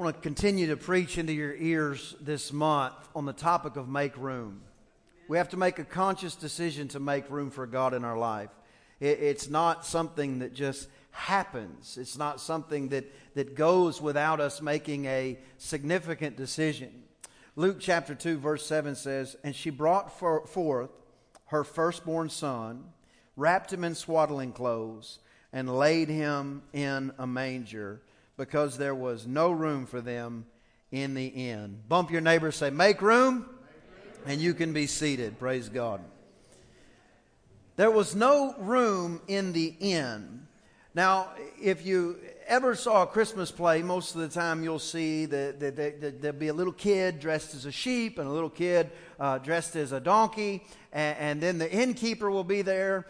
I want to continue to preach into your ears this month on the topic of make room. We have to make a conscious decision to make room for God in our life. It's not something that just happens. It's not something that goes without us making a significant decision. Luke chapter 2 verse 7 says, "And she brought forth her firstborn son, wrapped him in swaddling clothes, and laid him in a manger, because there was no room for them in the inn." Bump your neighbor, say, "Make room," and you can be seated. Praise God. There was no room in the inn. Now, if you ever saw a Christmas play, most of the time you'll see that there'll be a little kid dressed as a sheep and a little kid dressed as a donkey, and then the innkeeper will be there,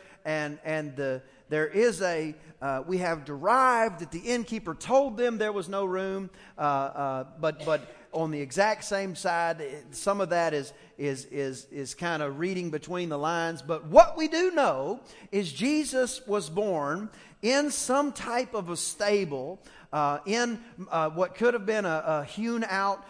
we have derived that the innkeeper told them there was no room, but on the exact same side, some of that is kind of reading between the lines. But what we do know is Jesus was born in some type of a stable, in what could have been a hewn out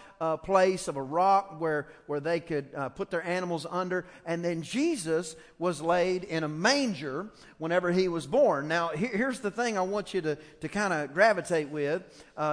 place of a rock where they could put their animals under. And then Jesus was laid in a manger whenever he was born. Now, here's the thing I want you to kind of gravitate with.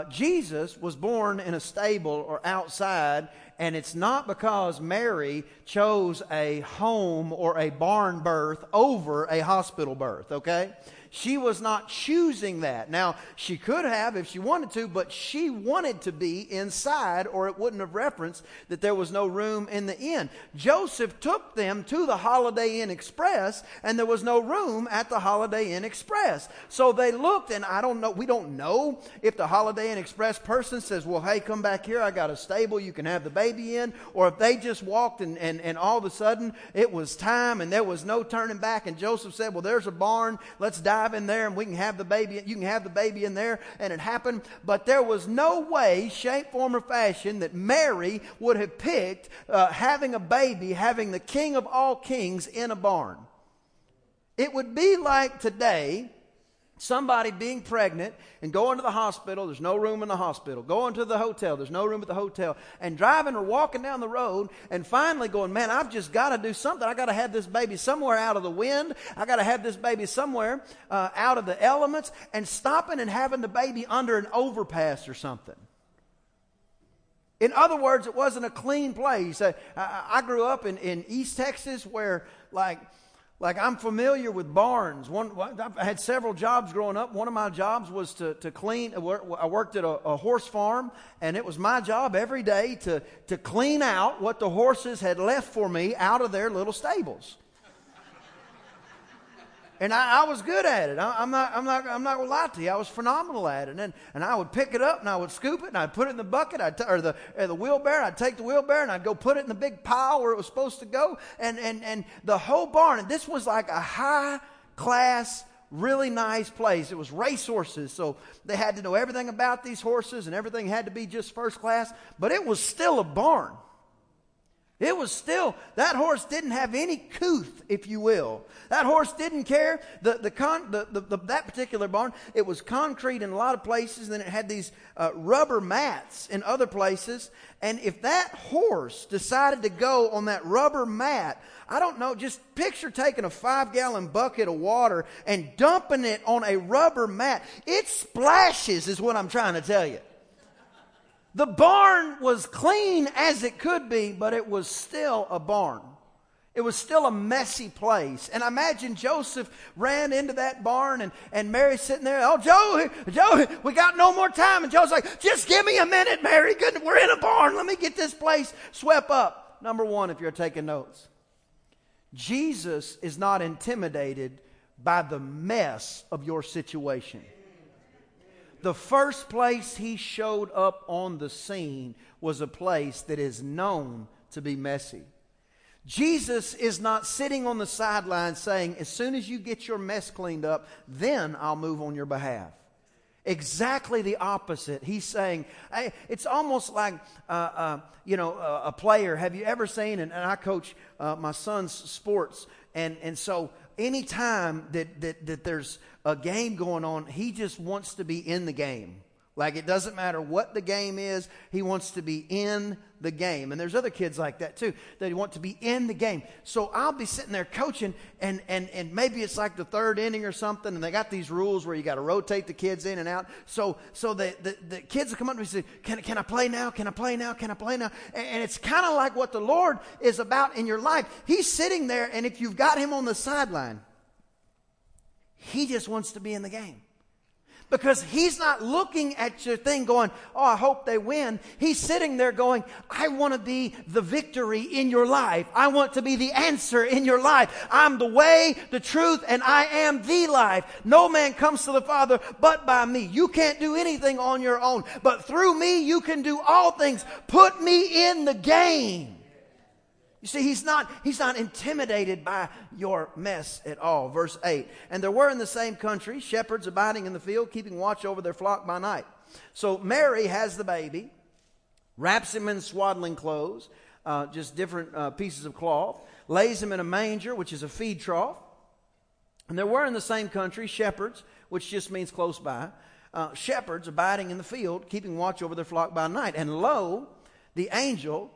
Jesus was born in a stable or outside, and it's not because Mary chose a home or a barn birth over a hospital birth, okay? She was not choosing that. Now, she could have if she wanted to, but she wanted to be inside, or it wouldn't have referenced that there was no room in the inn. Joseph took them to the Holiday Inn Express, and there was no room at the Holiday Inn Express. So they looked, and we don't know if the Holiday Inn Express person says, "Well, hey, come back here, I got a stable, you can have the baby in," or if they just walked and all of a sudden it was time and there was no turning back, and Joseph said, "Well, there's a barn, let's dive in there and we can have the baby, you can have the baby in there," and it happened. But there was no way, shape, form, or fashion that Mary would have picked having a baby, having the King of all kings in a barn. It would be like today somebody being pregnant and going to the hospital, there's no room in the hospital. Going to the hotel, there's no room at the hotel. And driving or walking down the road and finally going, "Man, I've just got to do something. I got to have this baby somewhere out of the wind. I got to have this baby somewhere out of the elements." And stopping and having the baby under an overpass or something. In other words, it wasn't a clean place. I grew up in East Texas where like I'm familiar with barns. I had several jobs growing up. One of my jobs was to clean. I worked at a horse farm, and it was my job every day to clean out what the horses had left for me out of their little stables. And I was good at it. I'm not gonna lie to you. I was phenomenal at it. And I would pick it up and I would scoop it and I'd put it in the bucket. Or the wheelbarrow. I'd take the wheelbarrow and I'd go put it in the big pile where it was supposed to go. And the whole barn. And this was like a high class, really nice place. It was race horses, so they had to know everything about these horses and everything had to be just first class. But it was still a barn. It was still, that horse didn't have any couth, if you will. That horse didn't care. That particular barn, it was concrete in a lot of places, and then it had these rubber mats in other places. And if that horse decided to go on that rubber mat, I don't know, just picture taking a 5-gallon bucket of water and dumping it on a rubber mat. It splashes is what I'm trying to tell you. The barn was clean as it could be, but it was still a barn. It was still a messy place. And I imagine Joseph ran into that barn and Mary's sitting there. "Oh, Joe, we got no more time." And Joe's like, "Just give me a minute, Mary. Good, we're in a barn. Let me get this place swept up." Number one, if you're taking notes, Jesus is not intimidated by the mess of your situation. The first place he showed up on the scene was a place that is known to be messy. Jesus is not sitting on the sidelines saying, "As soon as you get your mess cleaned up, then I'll move on your behalf." Exactly the opposite. He's saying, hey, it's almost like, a player. Have you ever seen, and I coach my son's sports, and so any time that there's a game going on, he just wants to be in the game Like, it doesn't matter what the game is, he wants to be in the game. And there's other kids like that too, that want to be in the game. So I'll be sitting there coaching, and maybe it's like the third inning or something, and they got these rules where you got to rotate the kids in and out. So the kids will come up to me and say, can I play now? Can I play now? Can I play now? And it's kind of like what the Lord is about in your life. He's sitting there, and if you've got him on the sideline, he just wants to be in the game. Because he's not looking at your thing going, oh, I hope they win. He's sitting there going, I want to be the victory in your life. I want to be the answer in your life. I'm the way, the truth, and I am the life. No man comes to the Father but by me. You can't do anything on your own. But through me, you can do all things. Put me in the game. You see, he's not intimidated by your mess at all. Verse 8, and there were in the same country shepherds abiding in the field, keeping watch over their flock by night. So Mary has the baby, wraps him in swaddling clothes, just different pieces of cloth, lays him in a manger, which is a feed trough. And there were in the same country shepherds, which just means close by, shepherds abiding in the field, keeping watch over their flock by night. And lo, the angel...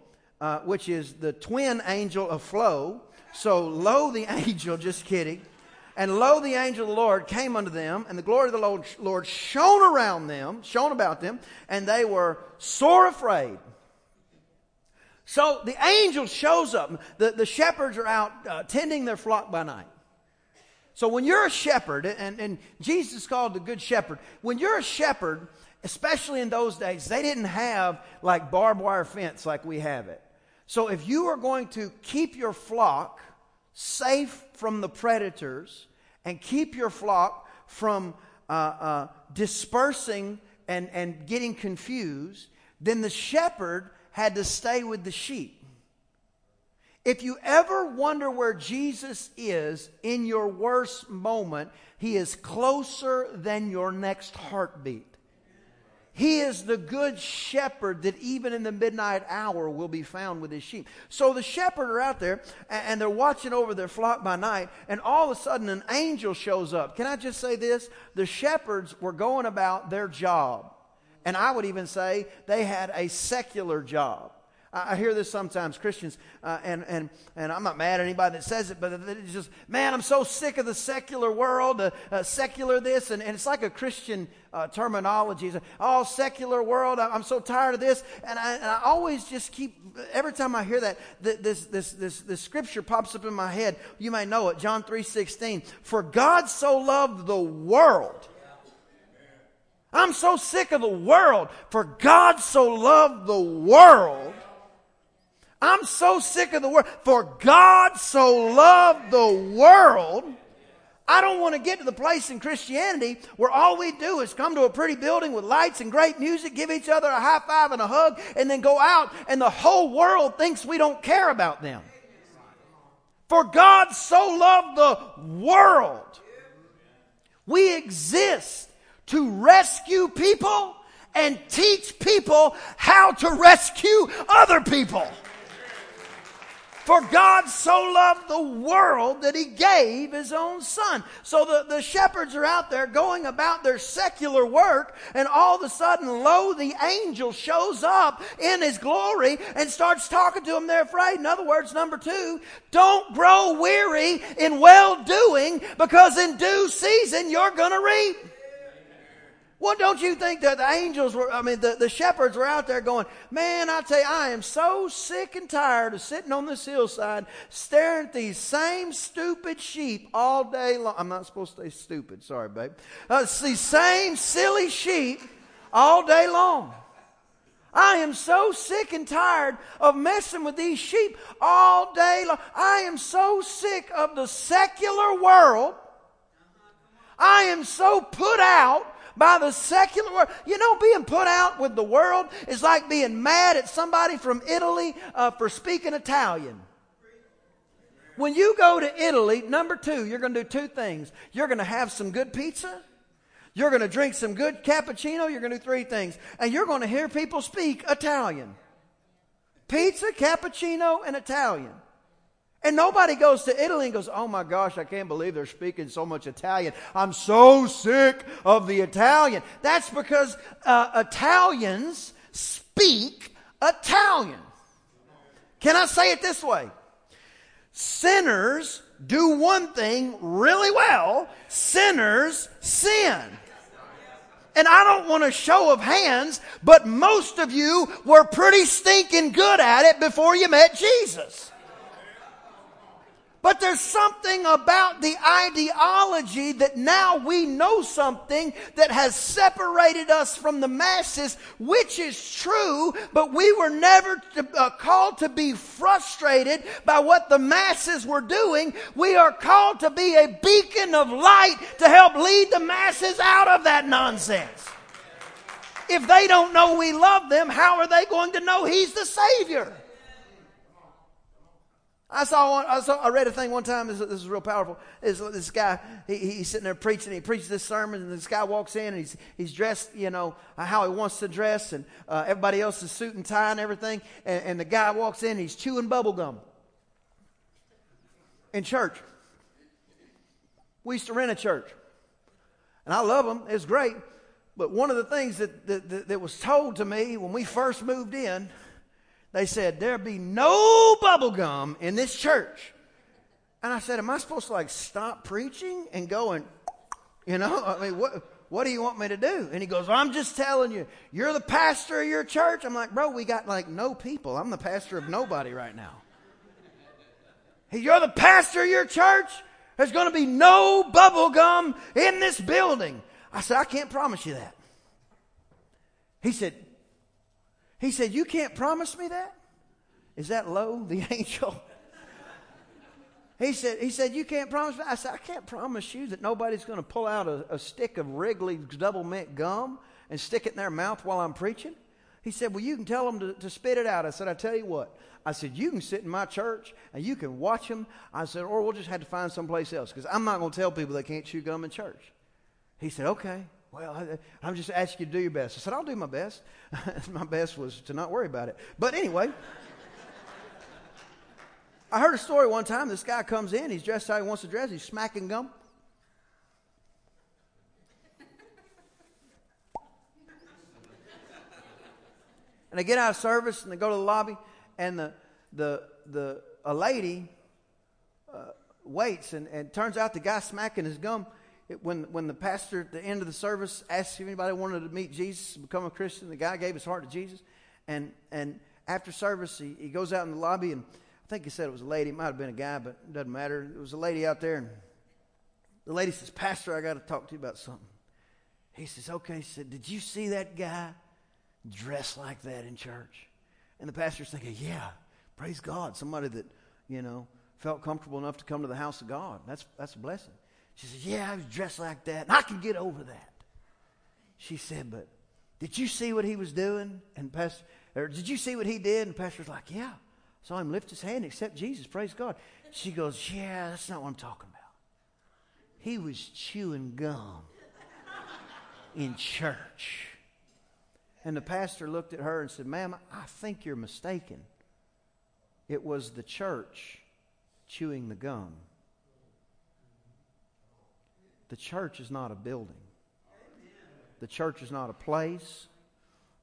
which is the twin angel of Flo. So, lo, the angel, just kidding. And lo, the angel of the Lord came unto them, and the glory of the Lord shone around them, shone about them, and they were sore afraid. So, the angel shows up. The shepherds are out tending their flock by night. So, when you're a shepherd, and Jesus is called the good shepherd, when you're a shepherd, especially in those days, they didn't have like barbed wire fence like we have it. So if you are going to keep your flock safe from the predators and keep your flock from dispersing and getting confused, then the shepherd had to stay with the sheep. If you ever wonder where Jesus is in your worst moment, he is closer than your next heartbeat. He is the good shepherd that even in the midnight hour will be found with his sheep. So the shepherds are out there, and they're watching over their flock by night, and all of a sudden an angel shows up. Can I just say this? The shepherds were going about their job, and I would even say they had a secular job. I hear this sometimes, Christians, and I'm not mad at anybody that says it, but it's just, man, I'm so sick of the secular world, secular this, and it's like a Christian terminology. It's like, oh, secular world, I'm so tired of this, and I always just keep, every time I hear that, this scripture pops up in my head. You may know it, John 3:16, for God so loved the world. I'm so sick of the world, for God so loved the world. I'm so sick of the world. For God so loved the world. I don't want to get to the place in Christianity where all we do is come to a pretty building with lights and great music, give each other a high five and a hug, and then go out and the whole world thinks we don't care about them. For God so loved the world. We exist to rescue people and teach people how to rescue other people. For God so loved the world that he gave his own son. So the shepherds are out there going about their secular work, and all of a sudden, lo, the angel shows up in his glory and starts talking to them. They're afraid. In other words, number two, don't grow weary in well-doing, because in due season you're going to reap. Well, don't you think that the shepherds were out there going, man, I tell you, I am so sick and tired of sitting on this hillside staring at these same stupid sheep all day long. I'm not supposed to say stupid. Sorry, babe. It's these same silly sheep all day long. I am so sick and tired of messing with these sheep all day long. I am so sick of the secular world. I am so put out by the secular world. You know, being put out with the world is like being mad at somebody from Italy for speaking Italian. When you go to Italy, number two, you're going to do two things. You're going to have some good pizza. You're going to drink some good cappuccino. You're going to do three things. And you're going to hear people speak Italian. Pizza, cappuccino, and Italian. And nobody goes to Italy and goes, oh my gosh, I can't believe they're speaking so much Italian. I'm so sick of the Italian. That's because Italians speak Italian. Can I say it this way? Sinners do one thing really well. Sinners sin. And I don't want a show of hands, but most of you were pretty stinking good at it before you met Jesus. But there's something about the ideology that now we know something that has separated us from the masses, which is true, but we were never called to be frustrated by what the masses were doing. We are called to be a beacon of light to help lead the masses out of that nonsense. If they don't know we love them, how are they going to know He's the Savior? I read a thing one time. This is real powerful. This guy, he's sitting there preaching. He preaches this sermon, and this guy walks in, and he's dressed, you know, how he wants to dress, and everybody else is suit and tie and everything. And the guy walks in, and he's chewing bubble gum. In church, we used to rent a church, and I love them. It's great, but one of the things that was told to me when we first moved in. They said, there be no bubble gum in this church. And I said, am I supposed to stop preaching and go and, what do you want me to do? And he goes, well, I'm just telling you, you're the pastor of your church. I'm like, bro, we got no people. I'm the pastor of nobody right now. You're the pastor of your church. There's going to be no bubble gum in this building. I said, I can't promise you that. He said, you can't promise me that? Is that low, the angel? He said, you can't promise me that? I said, I can't promise you that nobody's going to pull out a stick of Wrigley's Double Mint gum and stick it in their mouth while I'm preaching. He said, well, you can tell them to spit it out. I said, I tell you what. I said, you can sit in my church and you can watch them. I said, or we'll just have to find someplace else because I'm not going to tell people they can't chew gum in church. He said, okay. Well, I'm just asking you to do your best. I said, I'll do my best. My best was to not worry about it. But anyway, I heard a story one time. This guy comes in. He's dressed how he wants to dress. He's smacking gum. And they get out of service, and they go to the lobby, and a lady waits, and turns out the guy smacking his gum. When the pastor at the end of the service asked if anybody wanted to meet Jesus, become a Christian, the guy gave his heart to Jesus. And after service, he goes out in the lobby, and I think he said it was a lady. It might have been a guy, but it doesn't matter. It was a lady out there, and the lady says, Pastor, I got to talk to you about something. He says, okay. She said, did you see that guy dressed like that in church? And the pastor's thinking, yeah, praise God. Somebody that, felt comfortable enough to come to the house of God. That's a blessing. She said, yeah, I was dressed like that, and I can get over that. She said, but did you see what he was doing? And Pastor, or did you see what he did? And Pastor was like, yeah. I saw him lift his hand, accept Jesus, praise God. She goes, yeah, that's not what I'm talking about. He was chewing gum in church. And the pastor looked at her and said, ma'am, I think you're mistaken. It was the church chewing the gum. The church is not a building. The church is not a place.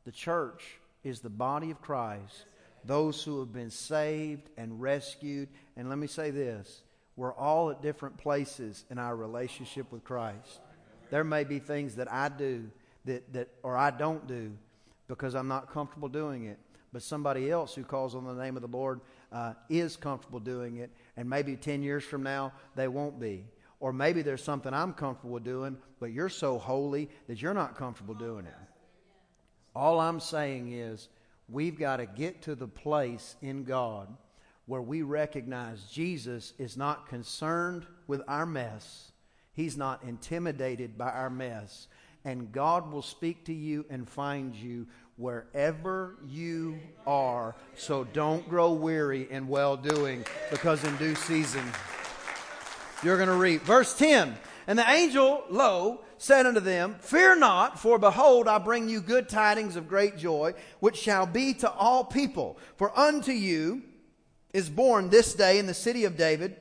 The church is the body of Christ, those who have been saved and rescued. And let me say this, we're all at different places in our relationship with Christ. There may be things that I do that or I don't do because I'm not comfortable doing it. But somebody else who calls on the name of the Lord is comfortable doing it. And maybe 10 years from now, they won't be. Or maybe there's something I'm comfortable doing, but you're so holy that you're not comfortable doing it. All I'm saying is we've got to get to the place in God where we recognize Jesus is not concerned with our mess. He's not intimidated by our mess. And God will speak to you and find you wherever you are. So don't grow weary in well-doing, because in due season you're going to reap. Verse 10. And the angel, lo, said unto them, fear not, for behold, I bring you good tidings of great joy, which shall be to all people. For unto you is born this day in the city of David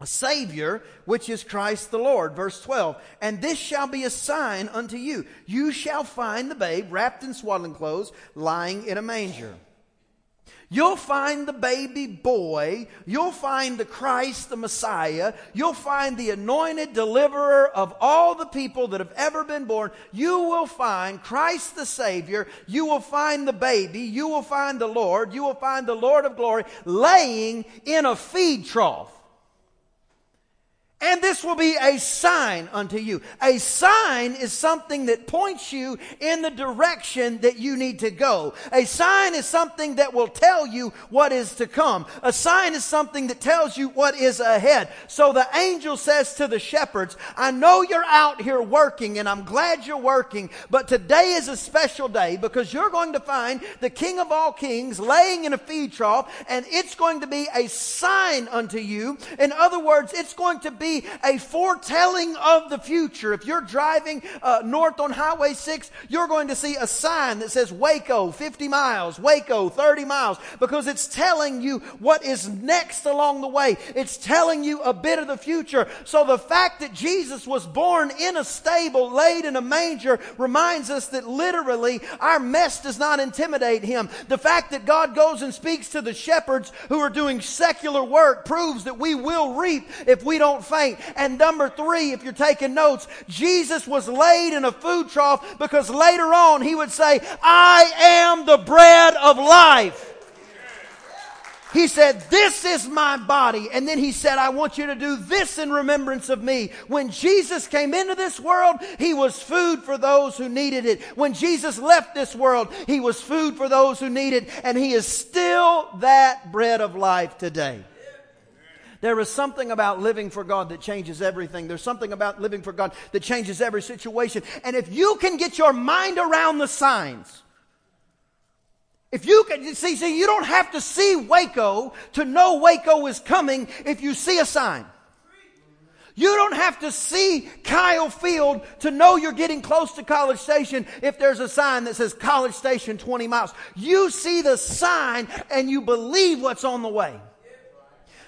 a Savior, which is Christ the Lord. Verse 12, and this shall be a sign unto you. You shall find the babe wrapped in swaddling clothes, lying in a manger. You'll find the baby boy. You'll find the Christ, the Messiah. You'll find the anointed deliverer of all the people that have ever been born. You will find Christ the Savior. You will find the baby. You will find the Lord. You will find the Lord of glory laying in a feed trough. And this will be a sign unto you. A sign is something that points you in the direction that you need to go. A sign is something that will tell you what is to come. A sign is something that tells you what is ahead. So the angel says to the shepherds, I know you're out here working and I'm glad you're working, but today is a special day because you're going to find the King of all kings laying in a feed trough, and it's going to be a sign unto you. In other words, it's going to be a foretelling of the future. If you're driving north on Highway 6, you're going to see a sign that says Waco 50 miles, Waco 30 miles, because it's telling you what is next along the way. It's telling you a bit of the future. So the fact that Jesus was born in a stable, laid in a manger, reminds us that literally our mess does not intimidate him. The fact that God goes and speaks to the shepherds who are doing secular work proves that we will reap if we don't fail. And number 3, if you're taking notes, Jesus was laid in a food trough because later on he would say, I am the bread of life. He said, this is my body. And then he said, I want you to do this in remembrance of me. When Jesus came into this world, he was food for those who needed it. When Jesus left this world, he was food for those who needed it. And he is still that bread of life today. There is something about living for God that changes everything. There's something about living for God that changes every situation. And if you can get your mind around the signs, if you can see, you don't have to see Waco to know Waco is coming if you see a sign. You don't have to see Kyle Field to know you're getting close to College Station if there's a sign that says College Station 20 miles. You see the sign and you believe what's on the way.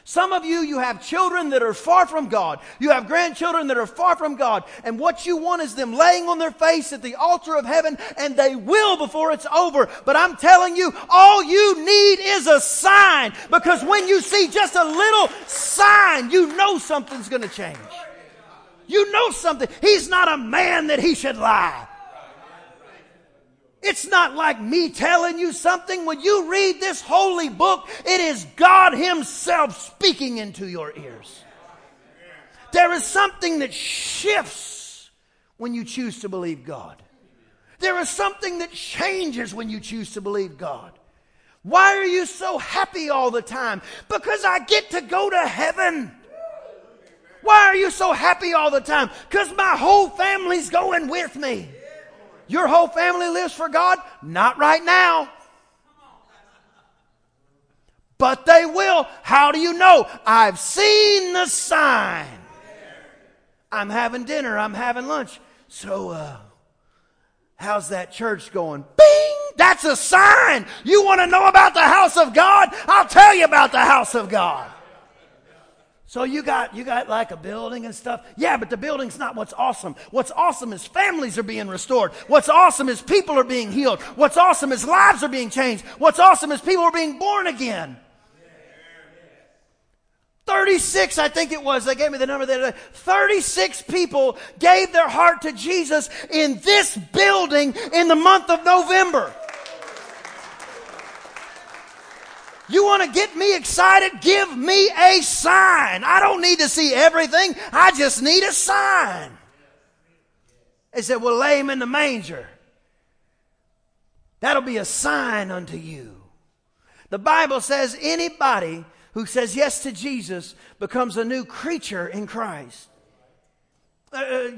Some of you have children that are far from God. You have grandchildren that are far from God. And what you want is them laying on their face at the altar of heaven, and they will before it's over. But I'm telling you, all you need is a sign. Because when you see just a little sign, you know something's going to change. You know something. He's not a man that he should lie. It's not like me telling you something. When you read this holy book, it is God himself speaking into your ears. There is something that shifts when you choose to believe God. There is something that changes when you choose to believe God. Why are you so happy all the time? Because I get to go to heaven. Why are you so happy all the time? Because my whole family's going with me. Your whole family lives for God? Not right now. But they will. How do you know? I've seen the sign. I'm having dinner. I'm having lunch. So, how's that church going? Bing! That's a sign. You want to know about the house of God? I'll tell you about the house of God. So you got like a building and stuff. Yeah, but the building's not what's awesome. What's awesome is families are being restored. What's awesome is people are being healed. What's awesome is lives are being changed. What's awesome is people are being born again. 36, I think it was. They gave me the number the other day. 36 people gave their heart to Jesus in this building in the month of November. You want to get me excited? Give me a sign. I don't need to see everything. I just need a sign. They said, well, lay him in the manger. That'll be a sign unto you. The Bible says anybody who says yes to Jesus becomes a new creature in Christ.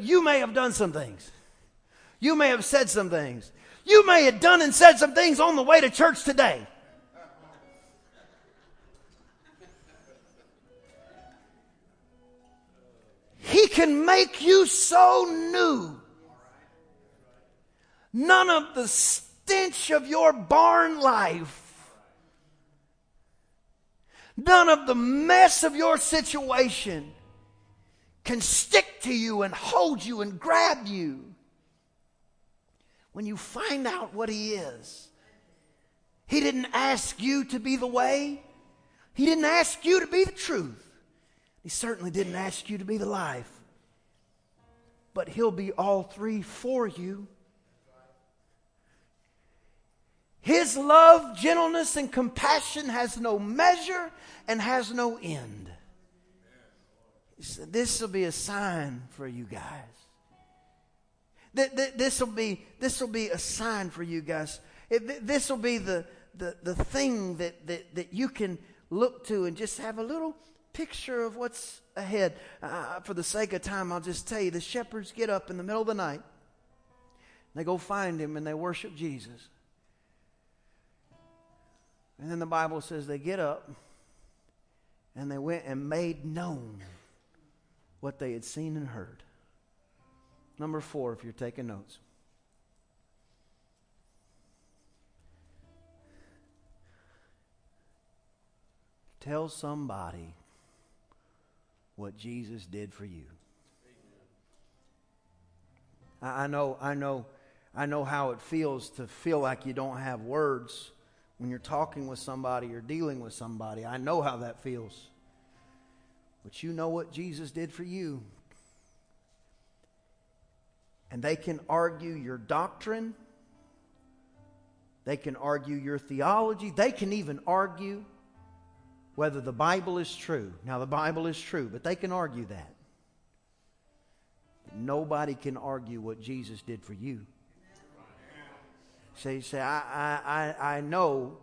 You may have done some things. You may have said some things. You may have done and said some things on the way to church today. He can make you so new. None of the stench of your barn life. None of the mess of your situation can stick to you and hold you and grab you. When you find out what He is, He didn't ask you to be the way. He didn't ask you to be the truth. He certainly didn't ask you to be the life. But He'll be all three for you. His love, gentleness, and compassion has no measure and has no end. He said, this will be a sign for you guys. This will be a sign for you guys. This will be the thing that you can look to and just have a little picture of what's ahead. For the sake of time, I'll just tell you, the shepherds get up in the middle of the night. They go find Him and they worship Jesus. And then the Bible says they get up and they went and made known what they had seen and heard. Number 4, if you're taking notes. Tell somebody what Jesus did for you. I know how it feels to feel like you don't have words when you're talking with somebody or dealing with somebody. I know how that feels. But you know what Jesus did for you. And they can argue your doctrine. They can argue your theology. They can even argue whether the Bible is true. Now, the Bible is true, but they can argue that. But nobody can argue what Jesus did for you. So you say, I know,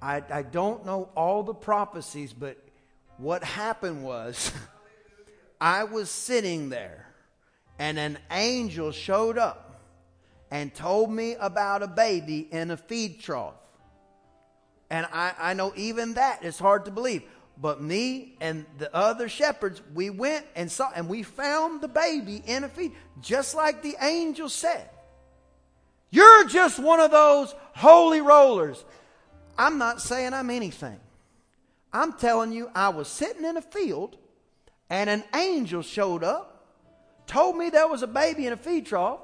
I don't know all the prophecies, but what happened was I was sitting there. And an angel showed up and told me about a baby in a feed trough. And I know even that is hard to believe. But me and the other shepherds, we went and saw, and we found the baby in a feed, just like the angel said. You're just one of those holy rollers. I'm not saying I'm anything. I'm telling you, I was sitting in a field, and an angel showed up, told me there was a baby in a feed trough,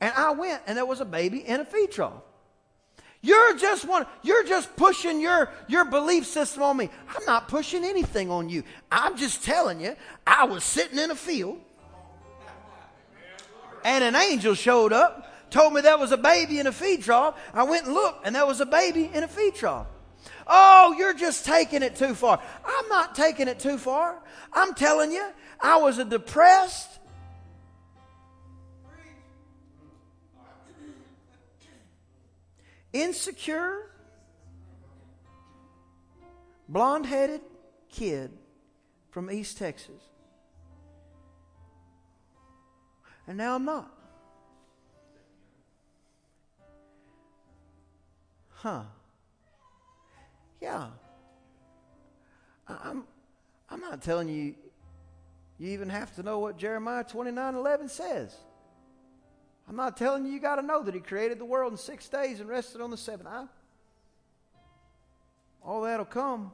and I went and there was a baby in a feed trough. You're just pushing your belief system on me. I'm not pushing anything on you. I'm just telling you, I was sitting in a field and an angel showed up, told me there was a baby in a feed trough. I went and looked and there was a baby in a feed trough. Oh, you're just taking it too far. I'm not taking it too far. I'm telling you, I was a depressed, insecure, blonde-headed kid from East Texas. And now I'm not. Huh. Yeah. I'm not telling you, you even have to know what Jeremiah 29:11 says. I'm not telling you, you got to know that He created the world in 6 days and rested on the seventh. All that'll come.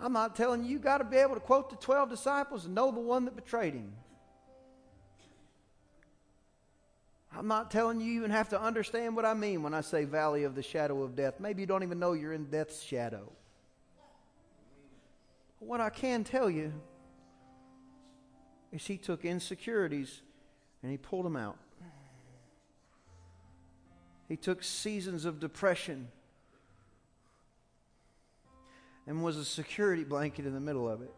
I'm not telling you, you got to be able to quote the 12 disciples and know the one that betrayed Him. I'm not telling you, you even have to understand what I mean when I say valley of the shadow of death. Maybe you don't even know you're in death's shadow. What I can tell you is He took insecurities and He pulled them out. He took seasons of depression and was a security blanket in the middle of it.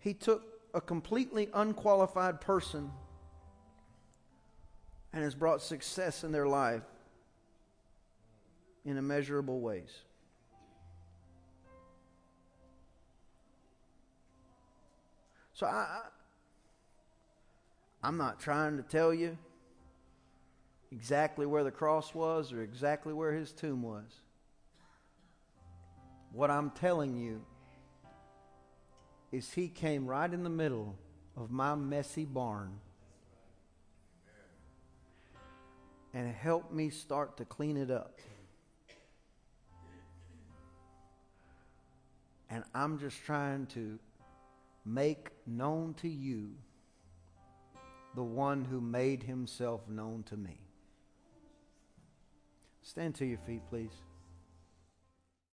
He took a completely unqualified person and has brought success in their life in immeasurable ways. So I'm not trying to tell you exactly where the cross was or exactly where His tomb was. What I'm telling you is He came right in the middle of my messy barn and helped me start to clean it up. I'm just trying to make known to you the one who made himself known to me. Stand to your feet, please.